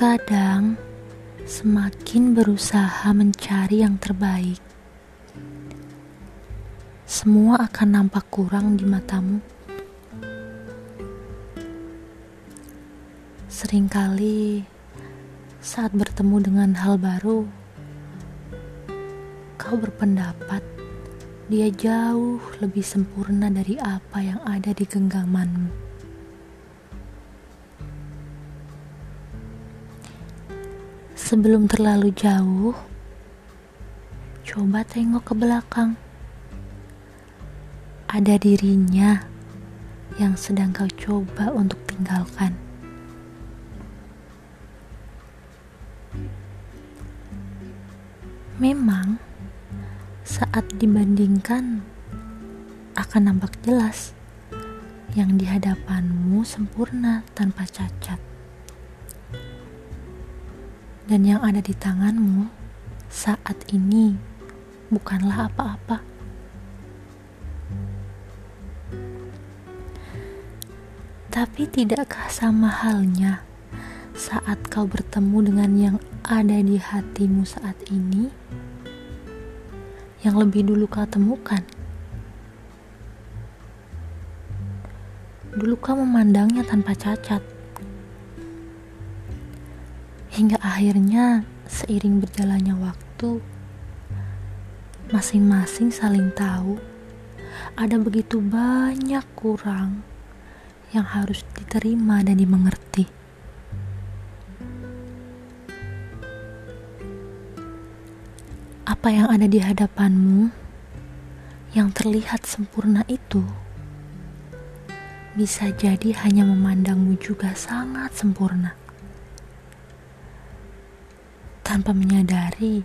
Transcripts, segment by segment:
Kadang semakin berusaha mencari yang terbaik, semua akan nampak kurang di matamu. Seringkali saat bertemu dengan hal baru, kau berpendapat dia jauh lebih sempurna dari apa yang ada di genggamanmu. Sebelum terlalu jauh, coba tengok ke belakang. Ada dirinya yang sedang kau coba untuk tinggalkan. Memang saat dibandingkan akan nampak jelas yang di hadapanmu sempurna tanpa cacat, dan yang ada di tanganmu saat ini bukanlah apa-apa. Tapi tidakkah sama halnya saat kau bertemu dengan yang ada di hatimu saat ini, yang lebih dulu kau temukan? Dulu kau memandangnya tanpa cacat, hingga akhirnya seiring berjalannya waktu, masing-masing saling tahu ada begitu banyak kurang yang harus diterima dan dimengerti. Apa yang ada di hadapanmu, yang terlihat sempurna itu, bisa jadi hanya memandangmu juga sangat sempurna, tanpa menyadari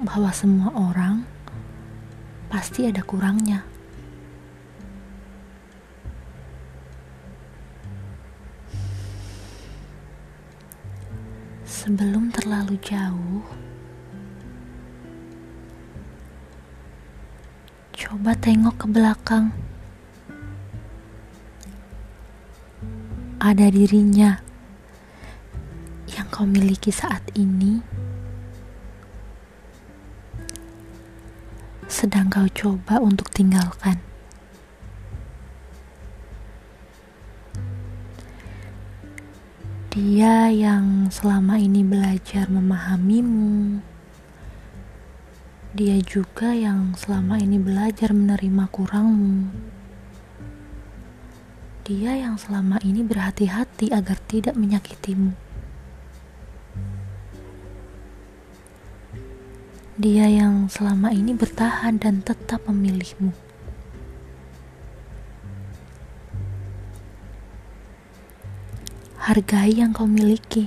bahwa semua orang pasti ada kurangnya. Sebelum terlalu jauh, coba tengok ke belakang. Ada dirinya yang kau miliki saat ini, sedang kau coba untuk tinggalkan. Dia yang selama ini belajar memahamimu, dia juga yang selama ini belajar menerima kurangmu. Dia yang selama ini berhati-hati agar tidak menyakitimu. Dia yang selama ini bertahan dan tetap memilihmu. Hargai yang kau miliki,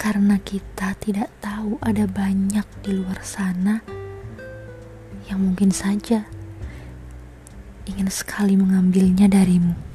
karena kita tidak tahu ada banyak di luar sana yang mungkin saja ingin sekali mengambilnya darimu.